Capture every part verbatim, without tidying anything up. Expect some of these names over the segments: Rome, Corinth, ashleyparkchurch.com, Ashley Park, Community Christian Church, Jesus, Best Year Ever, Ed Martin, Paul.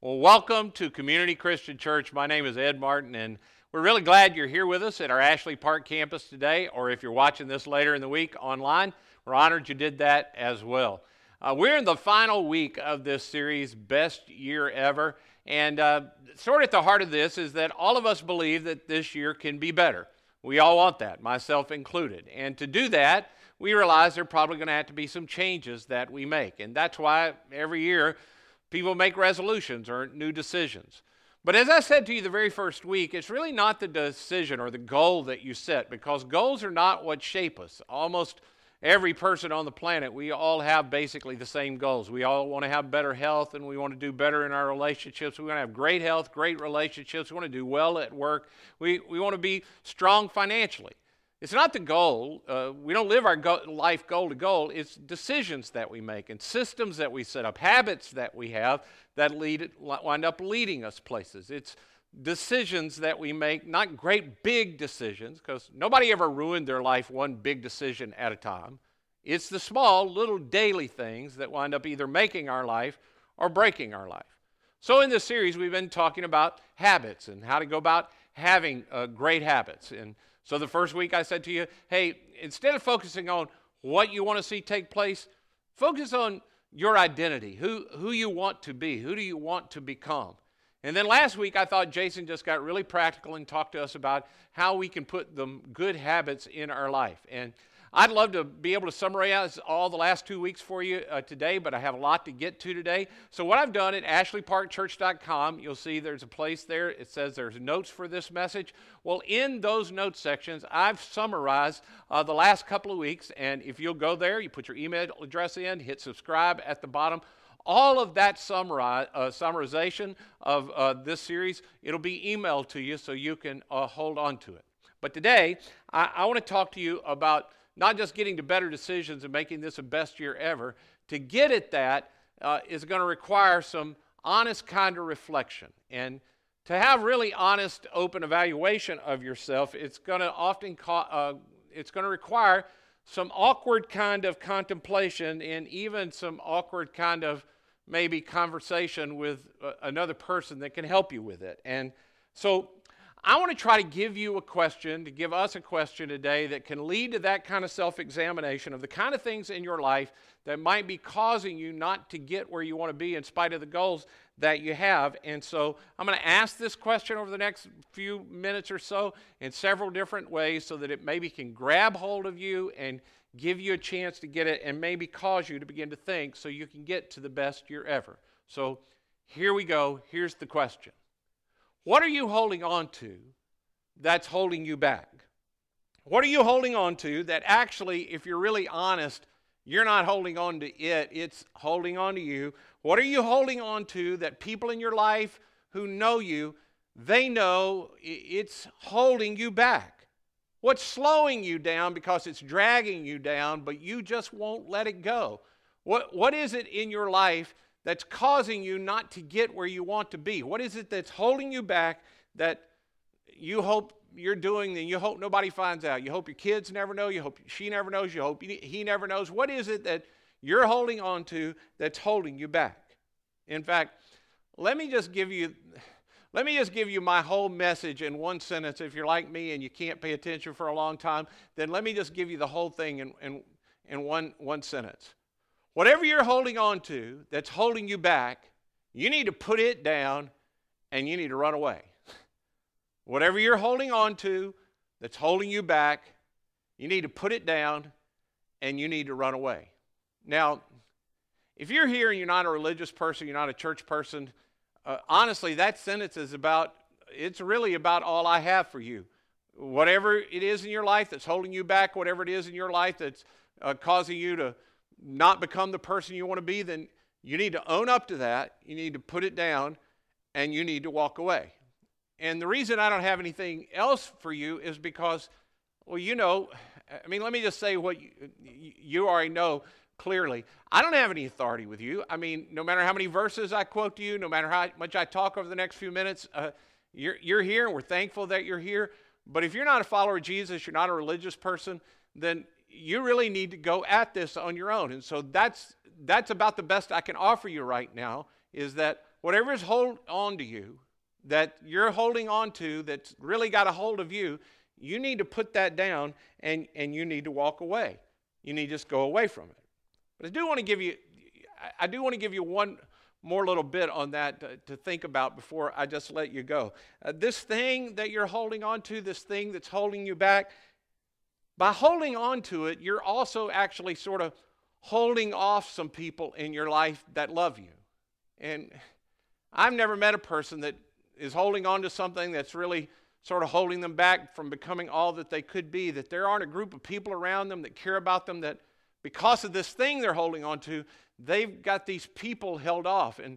Well, welcome to Community Christian Church. My name is Ed Martin, and we're really glad you're here with us at our Ashley Park campus today, or if you're watching this later in the week online, we're honored you did that as well. Uh, we're in the final week of this series, Best Year Ever, and uh, sort of at the heart of this is that all of us believe that this year can be better. We all want that, myself included. And to do that, we realize there are probably going to have to be some changes that we make, and that's why every year people make resolutions or new decisions. But as I said to you the very first week, it's really not the decision or the goal that you set, because goals are not what shape us. Almost every person on the planet, we all have basically the same goals. We all want to have better health, and we want to do better in our relationships. We want to have great health, great relationships. We want to do well at work. We, we want to be strong financially. It's not the goal. Uh, we don't live our go- life goal to goal. It's decisions that we make and systems that we set up, habits that we have that lead, wind up leading us places. It's decisions that we make, not great big decisions, because nobody ever ruined their life one big decision at a time. It's the small, little daily things that wind up either making our life or breaking our life. So in this series, we've been talking about habits and how to go about having uh, great habits. And so the first week I said to you, hey, instead of focusing on what you want to see take place, focus on your identity, who, who you want to be, who do you want to become. And then last week I thought Jason just got really practical and talked to us about how we can put the good habits in our life. And I'd love to be able to summarize all the last two weeks for you uh, today, but I have a lot to get to today. So what I've done at ashley park church dot com, you'll see there's a place there. It says there's notes for this message. Well, in those notes sections, I've summarized uh, the last couple of weeks. And if you'll go there, you put your email address in, hit subscribe at the bottom. All of that summarize, uh, summarization of uh, this series, it'll be emailed to you so you can uh, hold on to it. But today, I, I want to talk to you about not just getting to better decisions and making this a best year ever. To get at that uh, is going to require some honest kind of reflection. And to have really honest, open evaluation of yourself, it's going to often co- uh, it's going to require some awkward kind of contemplation and even some awkward kind of maybe conversation with uh, another person that can help you with it. And so I want to try to give you a question, to give us a question today that can lead to that kind of self-examination of the kind of things in your life that might be causing you not to get where you want to be in spite of the goals that you have. And so I'm going to ask this question over the next few minutes or so in several different ways so that it maybe can grab hold of you and give you a chance to get it and maybe cause you to begin to think so you can get to the best year ever. So here we go. Here's the question. What are you holding on to that's holding you back? What are you holding on to that actually, if you're really honest, you're not holding on to it, it's holding on to you? What are you holding on to that people in your life who know you, they know it's holding you back? What's slowing you down because it's dragging you down, but you just won't let it go? What, what is it in your life that's causing you not to get where you want to be? What is it that's holding you back that you hope you're doing and you hope nobody finds out? You hope your kids never know. You hope she never knows. You hope he never knows. What is it that you're holding on to that's holding you back? In fact, let me just give you, let me just give you my whole message in one sentence. If you're like me and you can't pay attention for a long time, then let me just give you the whole thing in, in, in one, one sentence. Whatever you're holding on to that's holding you back, you need to put it down and you need to run away. Whatever you're holding on to that's holding you back, you need to put it down and you need to run away. Now, if you're here and you're not a religious person, you're not a church person, uh, honestly, that sentence is about, it's really about all I have for you. Whatever it is in your life that's holding you back, whatever it is in your life that's uh, causing you to not become the person you want to be, then you need to own up to that. You need to put it down and you need to walk away. And the reason I don't have anything else for you is because, well, you know, I mean, let me just say what you, you already know clearly. I don't have any authority with you. I mean, no matter how many verses I quote to you, no matter how much I talk over the next few minutes, uh, you're, you're here and we're thankful that you're here. But if you're not a follower of Jesus, you're not a religious person, then you really need to go at this on your own. And so that's that's about the best I can offer you right now, is that whatever is hold on to you, that you're holding on to, that's really got a hold of you, you need to put that down, and, and you need to walk away. You need to just go away from it. But I do want to give you, I do want to give you one more little bit on that to, to think about before I just let you go. Uh, this thing that you're holding on to, this thing that's holding you back, by holding on to it, you're also actually sort of holding off some people in your life that love you. And I've never met a person that is holding on to something that's really sort of holding them back from becoming all that they could be, that there aren't a group of people around them that care about them, that because of this thing they're holding on to, they've got these people held off. And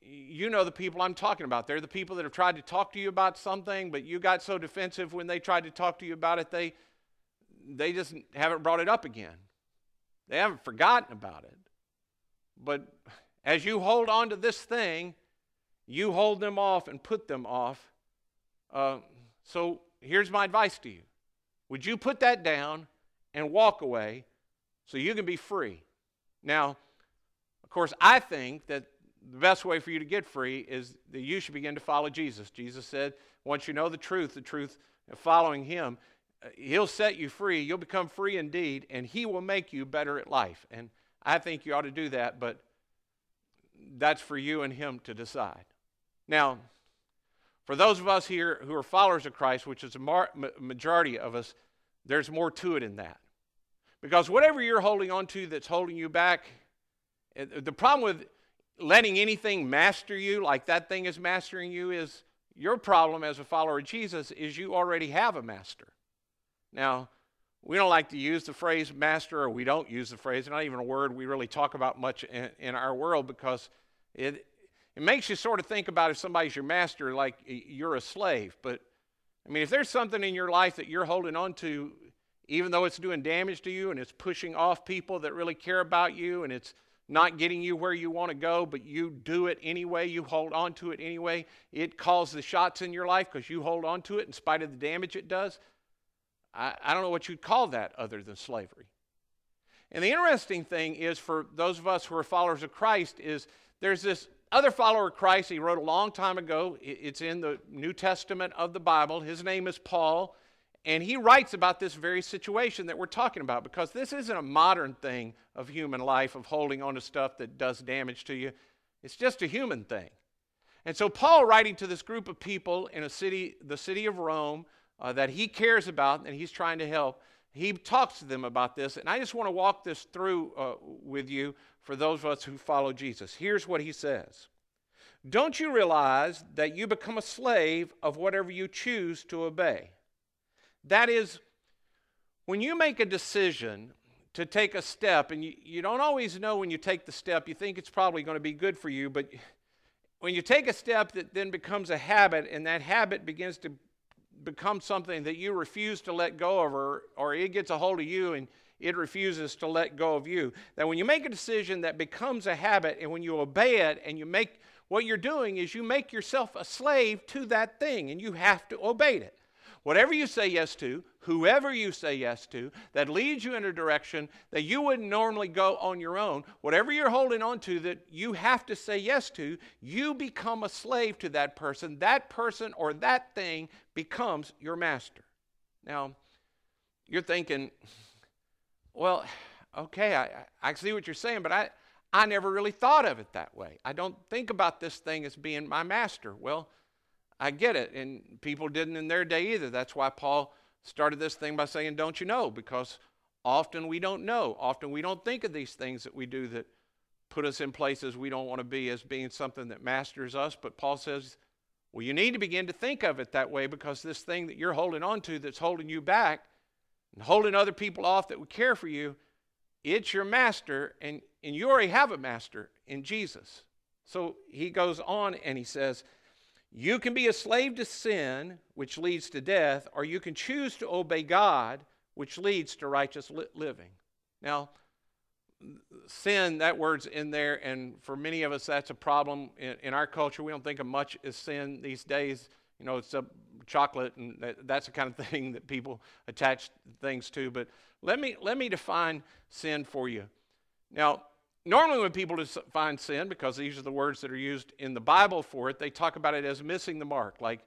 you know the people I'm talking about. They're the people that have tried to talk to you about something, but you got so defensive when they tried to talk to you about it, they they just haven't brought it up again. They haven't forgotten about it. But as you hold on to this thing, you hold them off and put them off. Uh, so here's my advice to you. Would you put that down and walk away so you can be free? Now, of course, I think that the best way for you to get free is that you should begin to follow Jesus. Jesus said, once you know the truth, the truth of following him, he'll set you free. You'll become free indeed, and he will make you better at life. And I think you ought to do that, but that's for you and him to decide. Now, for those of us here who are followers of Christ, which is the majority of us, there's more to it than that. Because whatever you're holding on to that's holding you back, the problem with letting anything master you like that thing is mastering you is your problem as a follower of Jesus is you already have a master. Now, we don't like to use the phrase master, or we don't use the phrase. It's not even a word we really talk about much in, in our world, because it It makes you sort of think about if somebody's your master, like you're a slave. But, I mean, if there's something in your life that you're holding on to, even though it's doing damage to you and it's pushing off people that really care about you and it's not getting you where you want to go, but you do it anyway, you hold on to it anyway, it calls the shots in your life because you hold on to it in spite of the damage it does, I, I don't know what you'd call that other than slavery. And the interesting thing is, for those of us who are followers of Christ, is there's this other follower of Christ. He wrote a long time ago. It's in the New Testament of the Bible. His name is Paul, and he writes about this very situation that we're talking about, because this isn't a modern thing of human life, of holding on to stuff that does damage to you. It's just a human thing. And so Paul, writing to this group of people in a city, the city of Rome, uh, that he cares about and he's trying to help, he talks to them about this, and I just want to walk this through uh, with you for those of us who follow Jesus. Here's what he says. Don't you realize that you become a slave of whatever you choose to obey? That is, when you make a decision to take a step, and you, you don't always know when you take the step, you think it's probably going to be good for you, but when you take a step that then becomes a habit, and that habit begins to become something that you refuse to let go of, or, or it gets a hold of you and it refuses to let go of you. That when you make a decision that becomes a habit, and when you obey it, and you make, what you're doing is you make yourself a slave to that thing, and you have to obey it. Whatever you say yes to, whoever you say yes to, that leads you in a direction that you wouldn't normally go on your own, whatever you're holding on to that you have to say yes to, you become a slave to that person. That person or that thing becomes your master. Now, you're thinking, well, okay, I, I see what you're saying, but I, I never really thought of it that way. I don't think about this thing as being my master. Well, I get it, and people didn't in their day either. That's why Paul started this thing by saying, don't you know? Because often we don't know. Often we don't think of these things that we do that put us in places we don't want to be as being something that masters us. But Paul says, well, you need to begin to think of it that way, because this thing that you're holding on to that's holding you back and holding other people off that would care for you, it's your master, and, and you already have a master in Jesus. So he goes on and he says, you can be a slave to sin, which leads to death, or you can choose to obey God, which leads to righteous living. Now, sin, that word's in there, and for many of us, that's a problem in, in our culture. We don't think of much as sin these days. You know, it's a chocolate, and that's the kind of thing that people attach things to. But let me let me define sin for you. Now, normally when people define sin, because these are the words that are used in the Bible for it, they talk about it as missing the mark. Like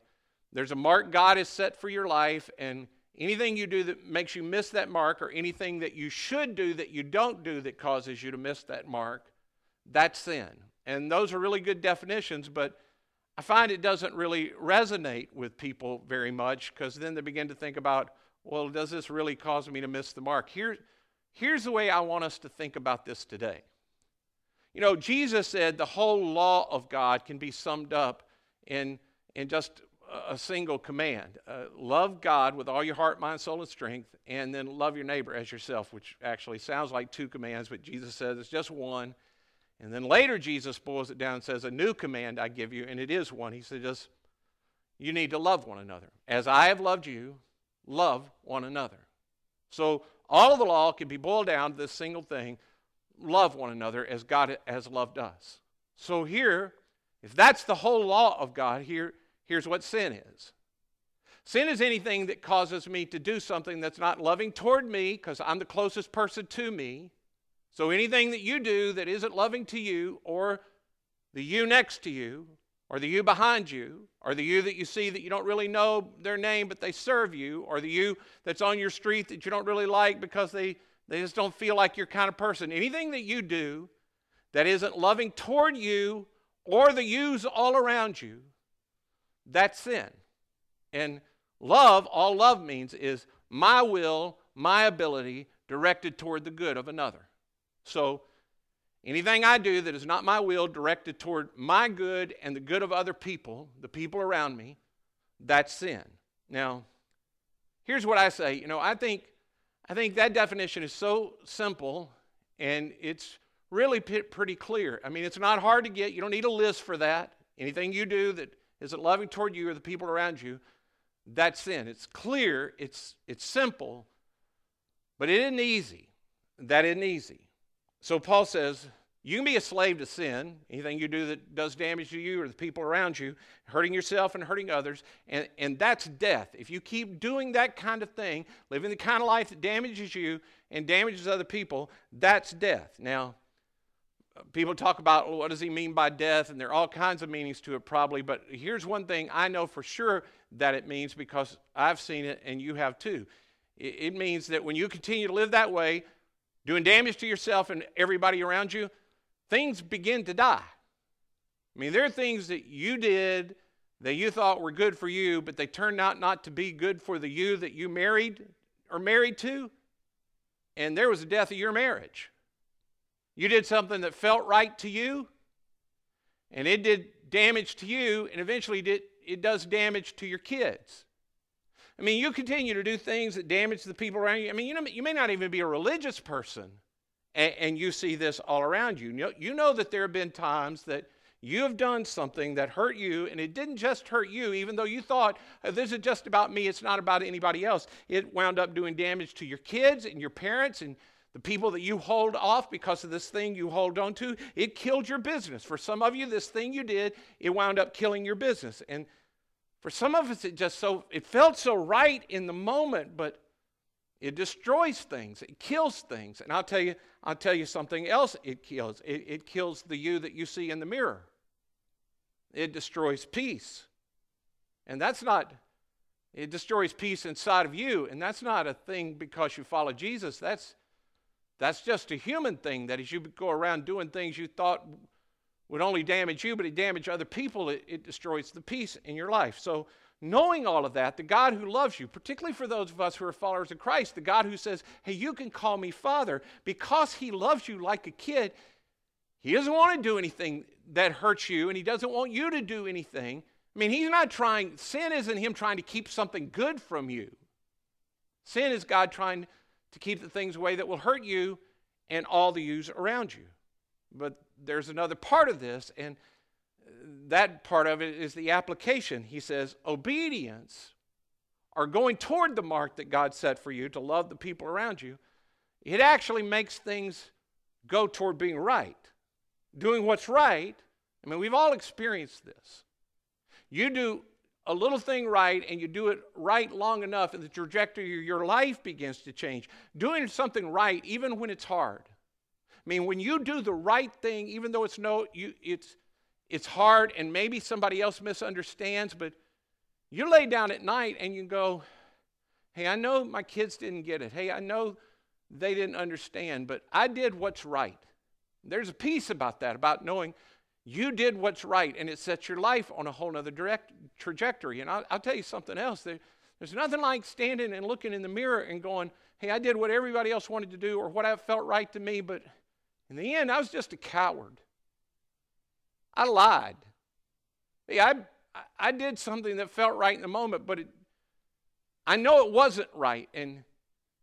there's a mark God has set for your life, and anything you do that makes you miss that mark, or anything that you should do that you don't do that causes you to miss that mark, that's sin. And those are really good definitions, but I find it doesn't really resonate with people very much, because then they begin to think about, well, does this really cause me to miss the mark? Here, here's the way I want us to think about this today. You know, Jesus said the whole law of God can be summed up in, in just a single command. Uh, love God with all your heart, mind, soul, and strength, and then love your neighbor as yourself, which actually sounds like two commands, but Jesus says it's just one. And then later Jesus boils it down and says, a new command I give you, and it is one. He said, just, you need to love one another. As I have loved you, love one another. So all of the law can be boiled down to this single thing, love one another as God has loved us. So here, if that's the whole law of God, here, here's what sin is. Sin is anything that causes me to do something that's not loving toward me, because I'm the closest person to me. So anything that you do that isn't loving to you, or the you next to you, or the you behind you, or the you that you see that you don't really know their name but they serve you, or the you that's on your street that you don't really like because they, they just don't feel like your kind of person. Anything that you do that isn't loving toward you or the yous all around you, that's sin. And love, all love means is my will, my ability directed toward the good of another. So anything I do that is not my will directed toward my good and the good of other people, the people around me, that's sin. Now, here's what I say. You know, I think I think that definition is so simple, and it's really p- pretty clear. I mean, it's not hard to get. You don't need a list for that. Anything you do that isn't loving toward you or the people around you, that's sin. It's clear. It's it's simple, but it isn't easy. That isn't easy. So Paul says, you can be a slave to sin, anything you do that does damage to you or the people around you, hurting yourself and hurting others, and, and that's death. If you keep doing that kind of thing, living the kind of life that damages you and damages other people, that's death. Now, people talk about, well, what does he mean by death, and there are all kinds of meanings to it probably, but here's one thing I know for sure that it means, because I've seen it and you have too. It, it means that when you continue to live that way, doing damage to yourself and everybody around you, things begin to die. I mean, there are things that you did that you thought were good for you, but they turned out not to be good for the you that you married or married to, and there was a death of your marriage. You did something that felt right to you, and it did damage to you, and eventually did, it does damage to your kids. I mean, you continue to do things that damage the people around you. I mean, you know, you may not even be a religious person, and, and you see this all around you. You know, you know that there have been times that you have done something that hurt you, and it didn't just hurt you, even though you thought, this is just about me, it's not about anybody else. It wound up doing damage to your kids and your parents and the people that you hold off because of this thing you hold on to. It killed your business. For some of you, this thing you did, it wound up killing your business. And for some of us, it just so, it felt so right in the moment, but it destroys things. It kills things. And I'll tell you, I'll tell you something else it kills. It, it kills the you that you see in the mirror. It destroys peace. And that's not, it destroys peace inside of you. And that's not a thing because you follow Jesus. That's, that's just a human thing, that as you go around doing things you thought would only damage you, but it damages other people. It, it destroys the peace in your life. So knowing all of that, the God who loves you, particularly for those of us who are followers of Christ, the God who says, hey, you can call me Father, because he loves you like a kid, he doesn't want to do anything that hurts you, and he doesn't want you to do anything. I mean, he's not trying, sin isn't him trying to keep something good from you. Sin is God trying to keep the things away that will hurt you and all the yous around you. But there's another part of this, and that part of it is the application. He says, obedience, or going toward the mark that God set for you to love the people around you, it actually makes things go toward being right. Doing what's right, I mean, we've all experienced this. You do a little thing right and you do it right long enough and the trajectory of your life begins to change. Doing something right even when it's hard. I mean, when you do the right thing, even though it's no, you, it's it's hard and maybe somebody else misunderstands, but you lay down at night and you go, hey, I know my kids didn't get it. Hey, I know they didn't understand, but I did what's right. There's a piece about that, about knowing you did what's right, and it sets your life on a whole nother direct trajectory. And I'll, I'll tell you something else. There, there's nothing like standing and looking in the mirror and going, hey, I did what everybody else wanted to do or what I felt right to me, but in the end, I was just a coward. I lied. Hey, I, I did something that felt right in the moment, but it, I know it wasn't right, and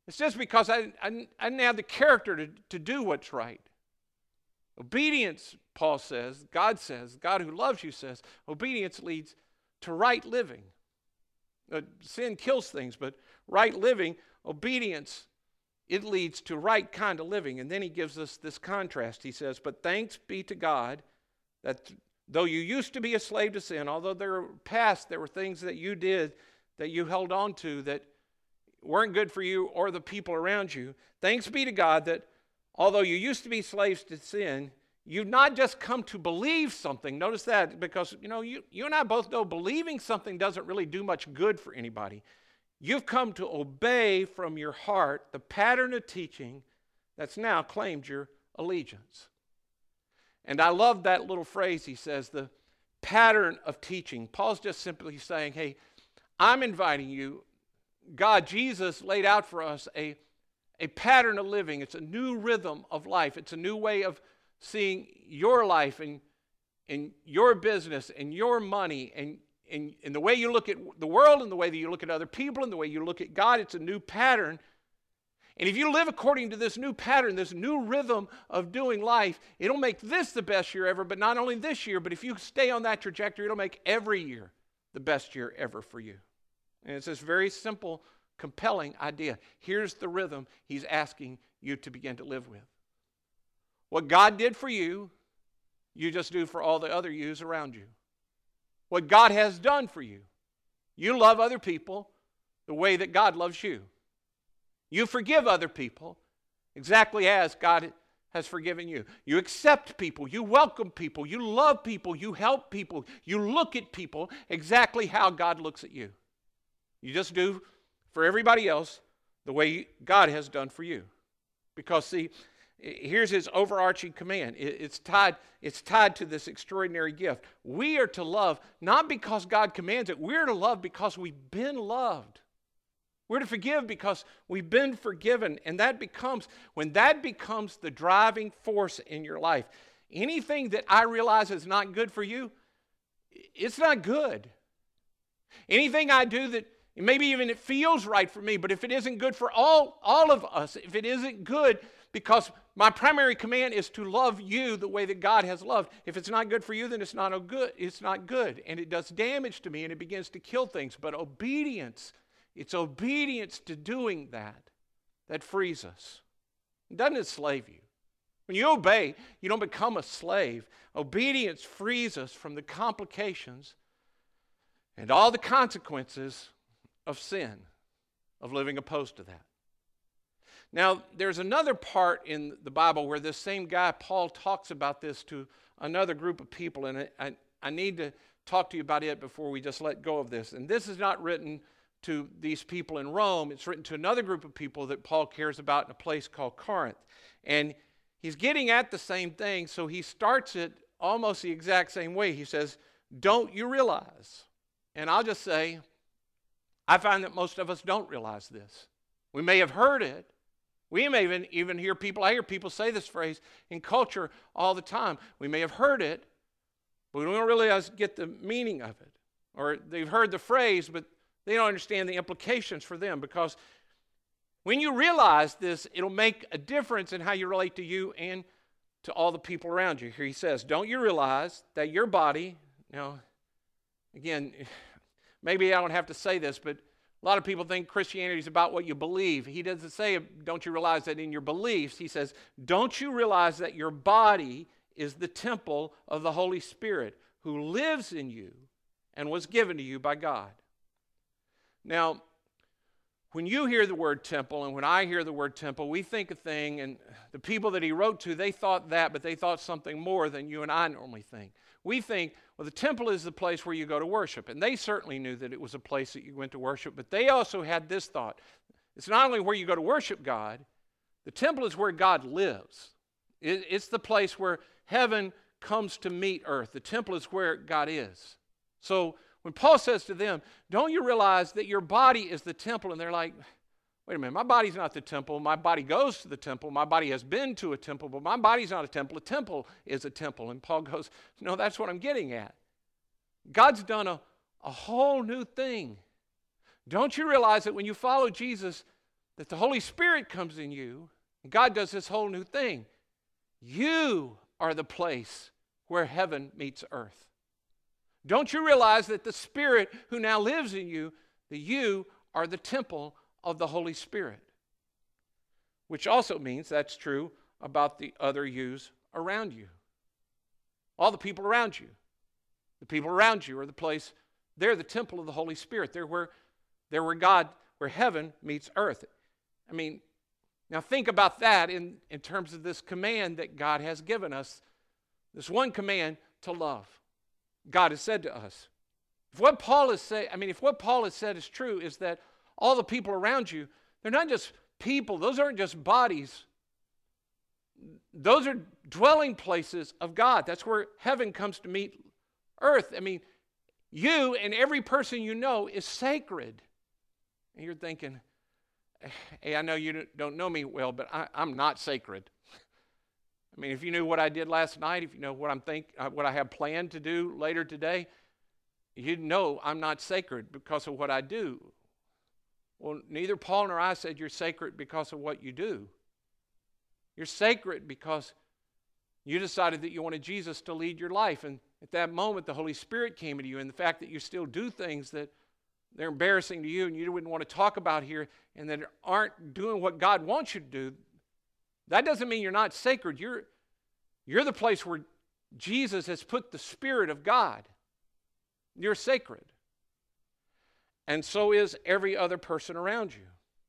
it's just because I, I, I didn't have the character to, to do what's right. Obedience, Paul says, God says, God who loves you says, obedience leads to right living. Uh, sin kills things, but right living, obedience, it leads to right kind of living. And then he gives us this contrast. He says, but thanks be to God that th- though you used to be a slave to sin, although there were past, there were things that you did that you held on to that weren't good for you or the people around you. Thanks be to God that although you used to be slaves to sin, you've not just come to believe something. Notice that, because you know you, you and I both know believing something doesn't really do much good for anybody. You've come to obey from your heart the pattern of teaching that's now claimed your allegiance. And I love that little phrase he says, the pattern of teaching. Paul's just simply saying, hey, I'm inviting you. God, Jesus laid out for us a, a pattern of living. It's a new rhythm of life. It's a new way of seeing your life and, and your business and your money and, and, and the way you look at the world and the way that you look at other people and the way you look at God. It's a new pattern. And if you live according to this new pattern, this new rhythm of doing life, it'll make this the best year ever, but not only this year, but if you stay on that trajectory, it'll make every year the best year ever for you. And it's this very simple, compelling idea. Here's the rhythm he's asking you to begin to live with. What God did for you, you just do for all the other yous around you. What God has done for you, you love other people the way that God loves you. You forgive other people exactly as God has forgiven you. You accept people, you welcome people, you love people, you help people, you look at people exactly how God looks at you. You just do for everybody else the way God has done for you. Because, see, here's his overarching command. It's tied, it's tied to this extraordinary gift. We are to love not because God commands it. We're to love because we've been loved. We're to forgive because we've been forgiven. And that becomes, when that becomes the driving force in your life, anything that I realize is not good for you, it's not good. Anything I do that maybe even it feels right for me, but if it isn't good for all, all of us, if it isn't good, because my primary command is to love you the way that God has loved. If it's not good for you, then it's not good. It's not good, and it does damage to me, and it begins to kill things. But obedience, it's obedience to doing that that frees us. It doesn't enslave you. When you obey, you don't become a slave. Obedience frees us from the complications and all the consequences of sin, of living opposed to that. Now, there's another part in the Bible where this same guy, Paul, talks about this to another group of people, and I, I need to talk to you about it before we just let go of this. And this is not written to these people in Rome. It's written to another group of people that Paul cares about in a place called Corinth. And he's getting at the same thing, so he starts it almost the exact same way. He says, don't you realize? And I'll just say, I find that most of us don't realize this. We may have heard it. We may even, even hear people, I hear people say this phrase in culture all the time. We may have heard it, but we don't really get the meaning of it. Or they've heard the phrase, but they don't understand the implications for them, because when you realize this, it'll make a difference in how you relate to you and to all the people around you. Here he says, don't you realize that your body, now, again, maybe I don't have to say this, but a lot of people think Christianity is about what you believe. He doesn't say, don't you realize that in your beliefs? He says, don't you realize that your body is the temple of the Holy Spirit who lives in you and was given to you by God. Now, when you hear the word temple and when I hear the word temple, we think a thing, and the people that he wrote to, they thought that, but they thought something more than you and I normally think. We think, well, the temple is the place where you go to worship, and they certainly knew that it was a place that you went to worship, but they also had this thought. It's not only where you go to worship God, the temple is where God lives. It's the place where heaven comes to meet earth. The temple is where God is. So when Paul says to them, don't you realize that your body is the temple? And they're like, wait a minute, my body's not the temple. My body goes to the temple. My body has been to a temple, but my body's not a temple. A temple is a temple. And Paul goes, no, that's what I'm getting at. God's done a, a whole new thing. Don't you realize that when you follow Jesus, that the Holy Spirit comes in you, and God does this whole new thing? You are the place where heaven meets earth. Don't you realize that the Spirit who now lives in you, that you are the temple of the Holy Spirit? Which also means that's true about the other yous around you. All the people around you. The people around you are the place, they're the temple of the Holy Spirit. They're where, they're where God, where heaven meets earth. I mean, now think about that in, in terms of this command that God has given us, this one command to love. God has said to us. If what Paul has said, I mean, if what Paul has said is true, is that all the people around you, they're not just people. Those aren't just bodies. Those are dwelling places of God. That's where heaven comes to meet earth. I mean, you and every person you know is sacred. And you're thinking, hey, I know you don't know me well, but I, I'm not sacred. I mean, if you knew what I did last night, if you know what I'm think, what I have planned to do later today, you'd know I'm not sacred because of what I do. Well, neither Paul nor I said you're sacred because of what you do. You're sacred because you decided that you wanted Jesus to lead your life. And at that moment, the Holy Spirit came into you. And the fact that you still do things that they're embarrassing to you and you wouldn't want to talk about here and that aren't doing what God wants you to do, that doesn't mean you're not sacred. You're, you're the place where Jesus has put the Spirit of God. You're sacred. And so is every other person around you.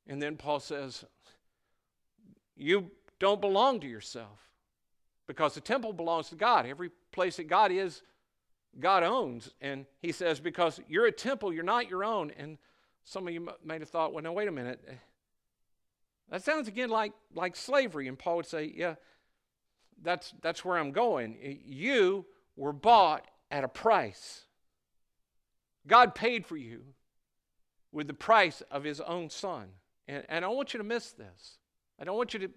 And then Paul says, you don't belong to yourself because the temple belongs to God. Every place that God is, God owns. And he says, because you're a temple, you're not your own. And some of you may have thought, well, no, wait a minute. That sounds again like, like slavery. And Paul would say, yeah, that's, that's where I'm going. You were bought at a price. God paid for you with the price of his own son. And, and I don't want you to miss this. I don't want you to,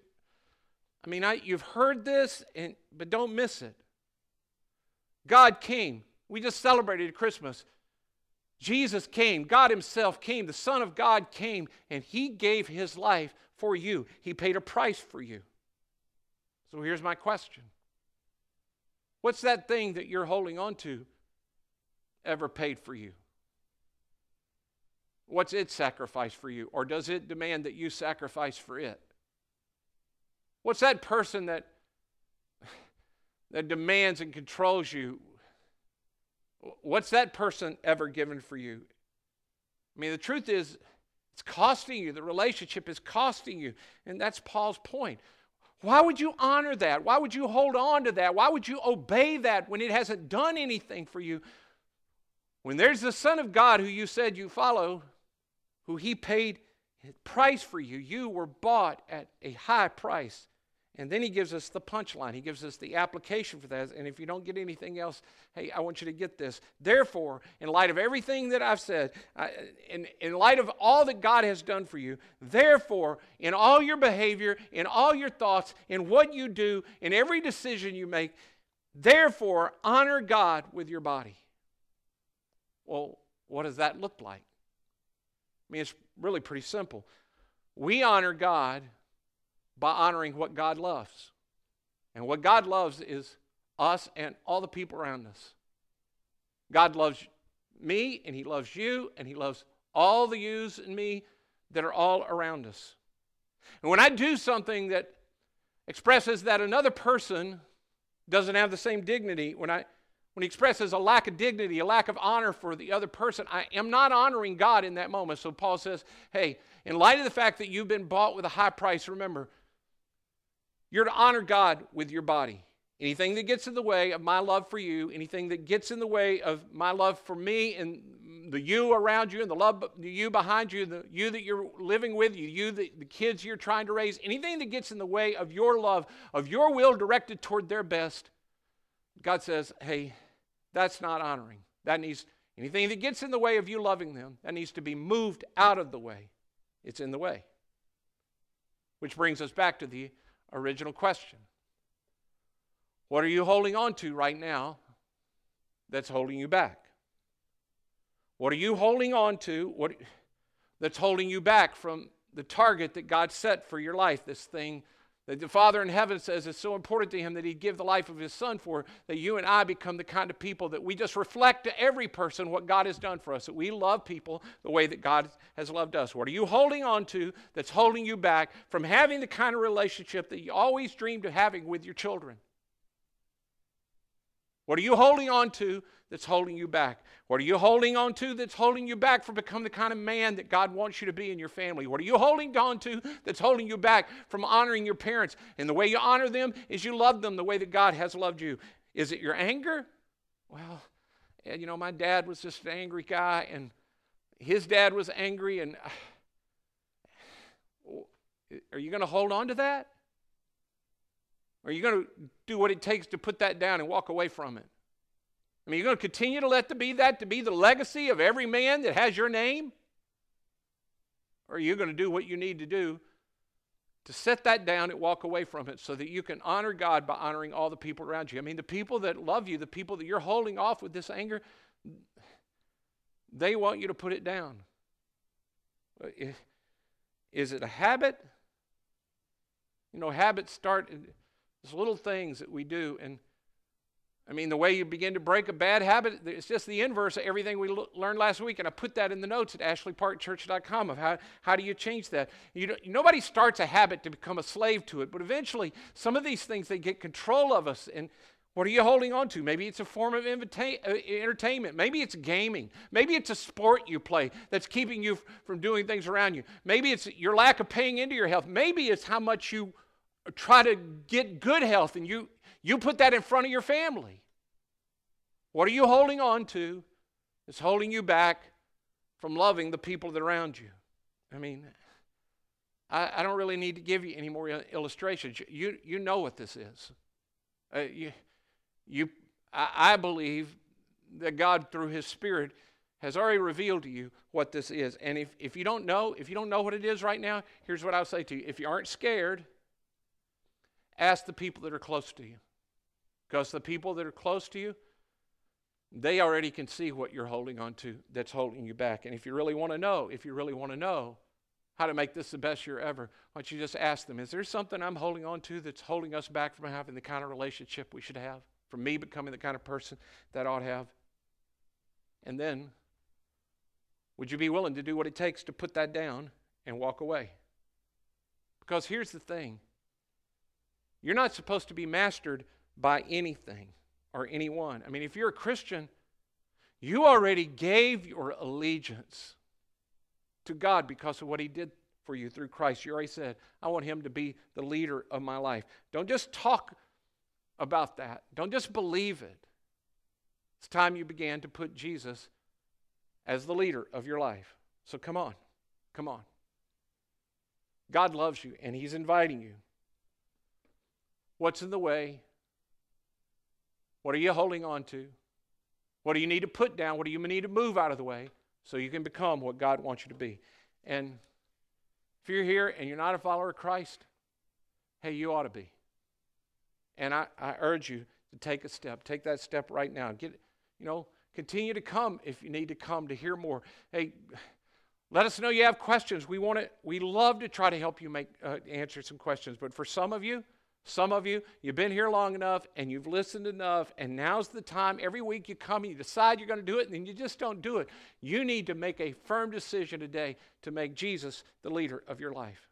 I mean, I, you've heard this, and but don't miss it. God came. We just celebrated Christmas. Jesus came. God himself came. The Son of God came, and he gave his life for you. He paid a price for you. So here's my question. What's that thing that you're holding on to ever paid for you? What's its sacrifice for you? Or does it demand that you sacrifice for it? What's that person that, that demands and controls you? What's that person ever given for you? I mean, the truth is, it's costing you. The relationship is costing you. And that's Paul's point. Why would you honor that? Why would you hold on to that? Why would you obey that when it hasn't done anything for you? When there's the Son of God who you said you follow, who he paid a price for you, you were bought at a high price. And then he gives us the punchline. He gives us the application for that. And if you don't get anything else, hey, I want you to get this. Therefore, in light of everything that I've said, I, in, in light of all that God has done for you, therefore, in all your behavior, in all your thoughts, in what you do, in every decision you make, therefore, honor God with your body. Well, what does that look like? I mean, it's really pretty simple. We honor God by honoring what God loves. And what God loves is us and all the people around us. God loves me, and he loves you, and he loves all the yous and me that are all around us. And when I do something that expresses that another person doesn't have the same dignity, when I when he expresses a lack of dignity, a lack of honor for the other person, I am not honoring God in that moment. So Paul says, hey, in light of the fact that you've been bought with a high price, remember, you're to honor God with your body. Anything that gets in the way of my love for you, anything that gets in the way of my love for me and the you around you and the love the you behind you, the you that you're living with, you, you the, the kids you're trying to raise, anything that gets in the way of your love, of your will directed toward their best, God says, hey, that's not honoring. That needs, anything that gets in the way of you loving them, that needs to be moved out of the way. It's in the way. Which brings us back to the original question. What are you holding on to right now that's holding you back? What are you holding on to what, that's holding you back from the target that God set for your life, this thing that the Father in heaven says is so important to him that he'd give the life of his son for, that you and I become the kind of people that we just reflect to every person what God has done for us, that we love people the way that God has loved us. What are you holding on to that's holding you back from having the kind of relationship that you always dreamed of having with your children? What are you holding on to that's holding you back? What are you holding on to that's holding you back from becoming the kind of man that God wants you to be in your family? What are you holding on to that's holding you back from honoring your parents? And the way you honor them is you love them the way that God has loved you. Is it your anger? Well, you know, my dad was just an angry guy, and his dad was angry, and are you going to hold on to that? Are you going to do what it takes to put that down and walk away from it? I mean, you're going to continue to let that be that, to be the legacy of every man that has your name? Or are you going to do what you need to do to set that down and walk away from it so that you can honor God by honoring all the people around you? I mean, the people that love you, the people that you're holding off with this anger, they want you to put it down. Is it a habit? You know, habits start... It's little things that we do, and I mean, the way you begin to break a bad habit, it's just the inverse of everything we l- learned last week, and I put that in the notes at ashley park church dot com of how, how do you change that. You don't, nobody starts a habit to become a slave to it, but eventually, some of these things, they get control of us, and what are you holding on to? Maybe it's a form of invita- uh, entertainment. Maybe it's gaming. Maybe it's a sport you play that's keeping you f- from doing things around you. Maybe it's your lack of paying into your health. Maybe it's how much you try to get good health, and you you put that in front of your family. What are you holding on to that's holding you back from loving the people that are around you? I mean, I, I don't really need to give you any more illustrations. You you know what this is. Uh, you you I, I believe that God through His Spirit has already revealed to you what this is. And if if you don't know if you don't know what it is right now, here's what I'll say to you: if you aren't scared, ask the people that are close to you. Because the people that are close to you, they already can see what you're holding on to that's holding you back. And if you really want to know, if you really want to know how to make this the best year ever, why don't you just ask them, is there something I'm holding on to that's holding us back from having the kind of relationship we should have, from me becoming the kind of person that I ought to have? And then, would you be willing to do what it takes to put that down and walk away? Because here's the thing. You're not supposed to be mastered by anything or anyone. I mean, if you're a Christian, you already gave your allegiance to God because of what He did for you through Christ. You already said, I want Him to be the leader of my life. Don't just talk about that. Don't just believe it. It's time you began to put Jesus as the leader of your life. So come on, come on. God loves you, and He's inviting you. What's in the way? What are you holding on to? What do you need to put down? What do you need to move out of the way so you can become what God wants you to be? And if you're here and you're not a follower of Christ, hey, you ought to be. And I, I urge you to take a step. Take that step right now. Get, you know, continue to come if you need to come to hear more. Hey, let us know you have questions. We want to. We love to try to help you make uh, answer some questions. But for some of you, Some of you, you've been here long enough and you've listened enough, and now's the time. Every week you come and you decide you're going to do it, and then you just don't do it. You need to make a firm decision today to make Jesus the leader of your life.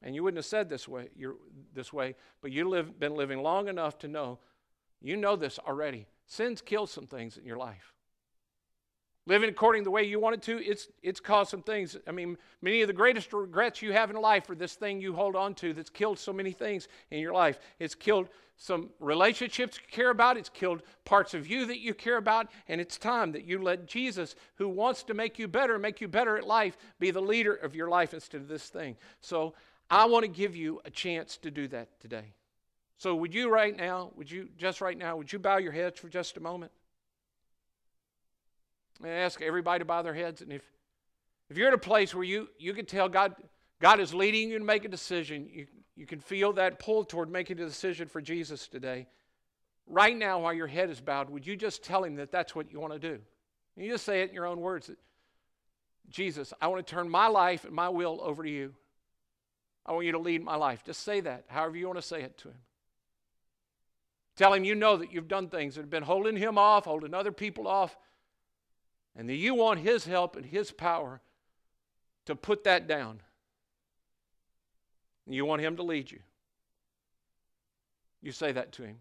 And you wouldn't have said this way, you're, this way, but you've been living long enough to know, you know this already, Sin's killed some things in your life. Living according to the way you wanted to, it's it's caused some things. I mean, many of the greatest regrets you have in life are this thing you hold on to that's killed so many things in your life. It's killed some relationships you care about. It's killed parts of you that you care about. And it's time that you let Jesus, who wants to make you better, make you better at life, be the leader of your life instead of this thing. So I want to give you a chance to do that today. So would you right now, would you just right now, would you bow your heads for just a moment? I ask everybody to bow their heads. And if, if you're in a place where you, you can tell God God is leading you to make a decision, you, you can feel that pull toward making a decision for Jesus today, right now while your head is bowed, would you just tell him that that's what you want to do? And you just say it in your own words. That, Jesus, I want to turn my life and my will over to you. I want you to lead my life. Just say that, however you want to say it to him. Tell him you know that you've done things that have been holding him off, holding other people off, and that you want his help and his power to put that down. And you want him to lead you. You say that to him.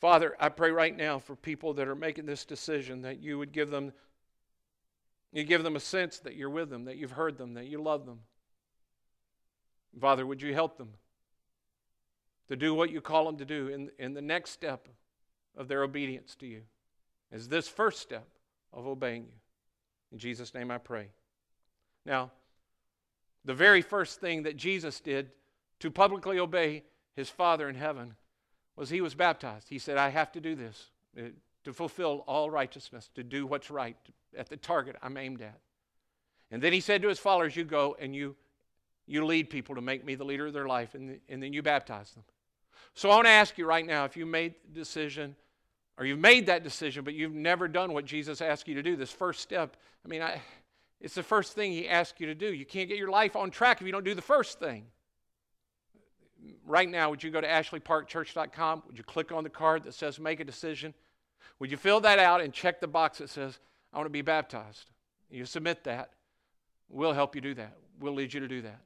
Father, I pray right now for people that are making this decision that you would give them, you give them a sense that you're with them, that you've heard them, that you love them. Father, would you help them to do what you call them to do in, in the next step of their obedience to you, is this first step of obeying you. In Jesus' name I pray. Now, the very first thing that Jesus did to publicly obey his Father in heaven was he was baptized. He said, I have to do this to fulfill all righteousness, to do what's right at the target I'm aimed at. And then he said to his followers, you go and you, you lead people to make me the leader of their life, and, and then you baptize them. So I want to ask you right now, if you made the decision, or you've made that decision, but you've never done what Jesus asked you to do, this first step, I mean, I, it's the first thing he asked you to do. You can't get your life on track if you don't do the first thing. Right now, would you go to ashley park church dot com? Would you click on the card that says make a decision? Would you fill that out and check the box that says, I want to be baptized? You submit that. We'll help you do that. We'll lead you to do that.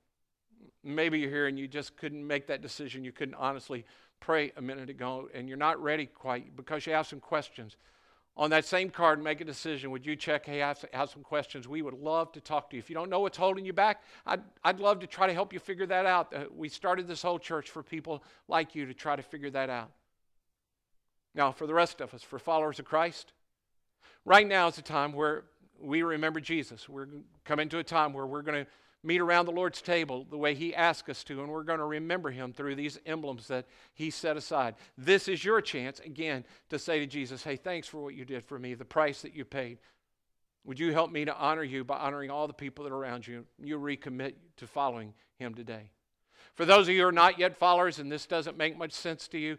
Maybe you're here and you just couldn't make that decision. You couldn't honestly pray a minute ago, and you're not ready quite because you have some questions. On that same card, make a decision. Would you check, hey, I have some questions. We would love to talk to you. If you don't know what's holding you back, I'd, I'd love to try to help you figure that out. We started this whole church for people like you to try to figure that out. Now, for the rest of us, for followers of Christ, right now is a time where we remember Jesus. We're coming to a time where we're going to meet around the Lord's table the way he asked us to, and we're going to remember him through these emblems that he set aside. This is your chance, again, to say to Jesus, hey, thanks for what you did for me, the price that you paid. Would you help me to honor you by honoring all the people that are around you? You recommit to following him today. For those of you who are not yet followers and this doesn't make much sense to you,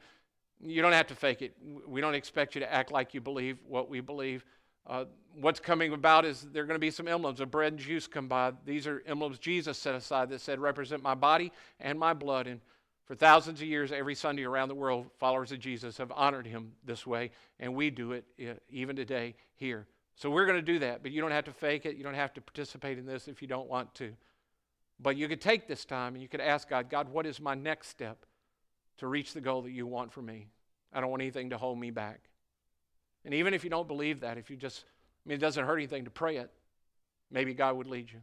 you don't have to fake it. We don't expect you to act like you believe what we believe. Uh, what's coming about is there are going to be some emblems of bread and juice come by. These are emblems Jesus set aside that said, represent my body and my blood. And for thousands of years, every Sunday around the world, followers of Jesus have honored him this way. And we do it even today here. So we're going to do that, but you don't have to fake it. You don't have to participate in this if you don't want to. But you could take this time and you could ask God, God, what is my next step to reach the goal that you want for me? I don't want anything to hold me back. And even if you don't believe that, if you just, I mean, it doesn't hurt anything to pray it, maybe God would lead you.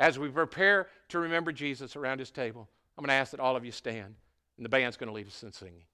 As we prepare to remember Jesus around his table, I'm going to ask that all of you stand, and the band's going to lead us in singing.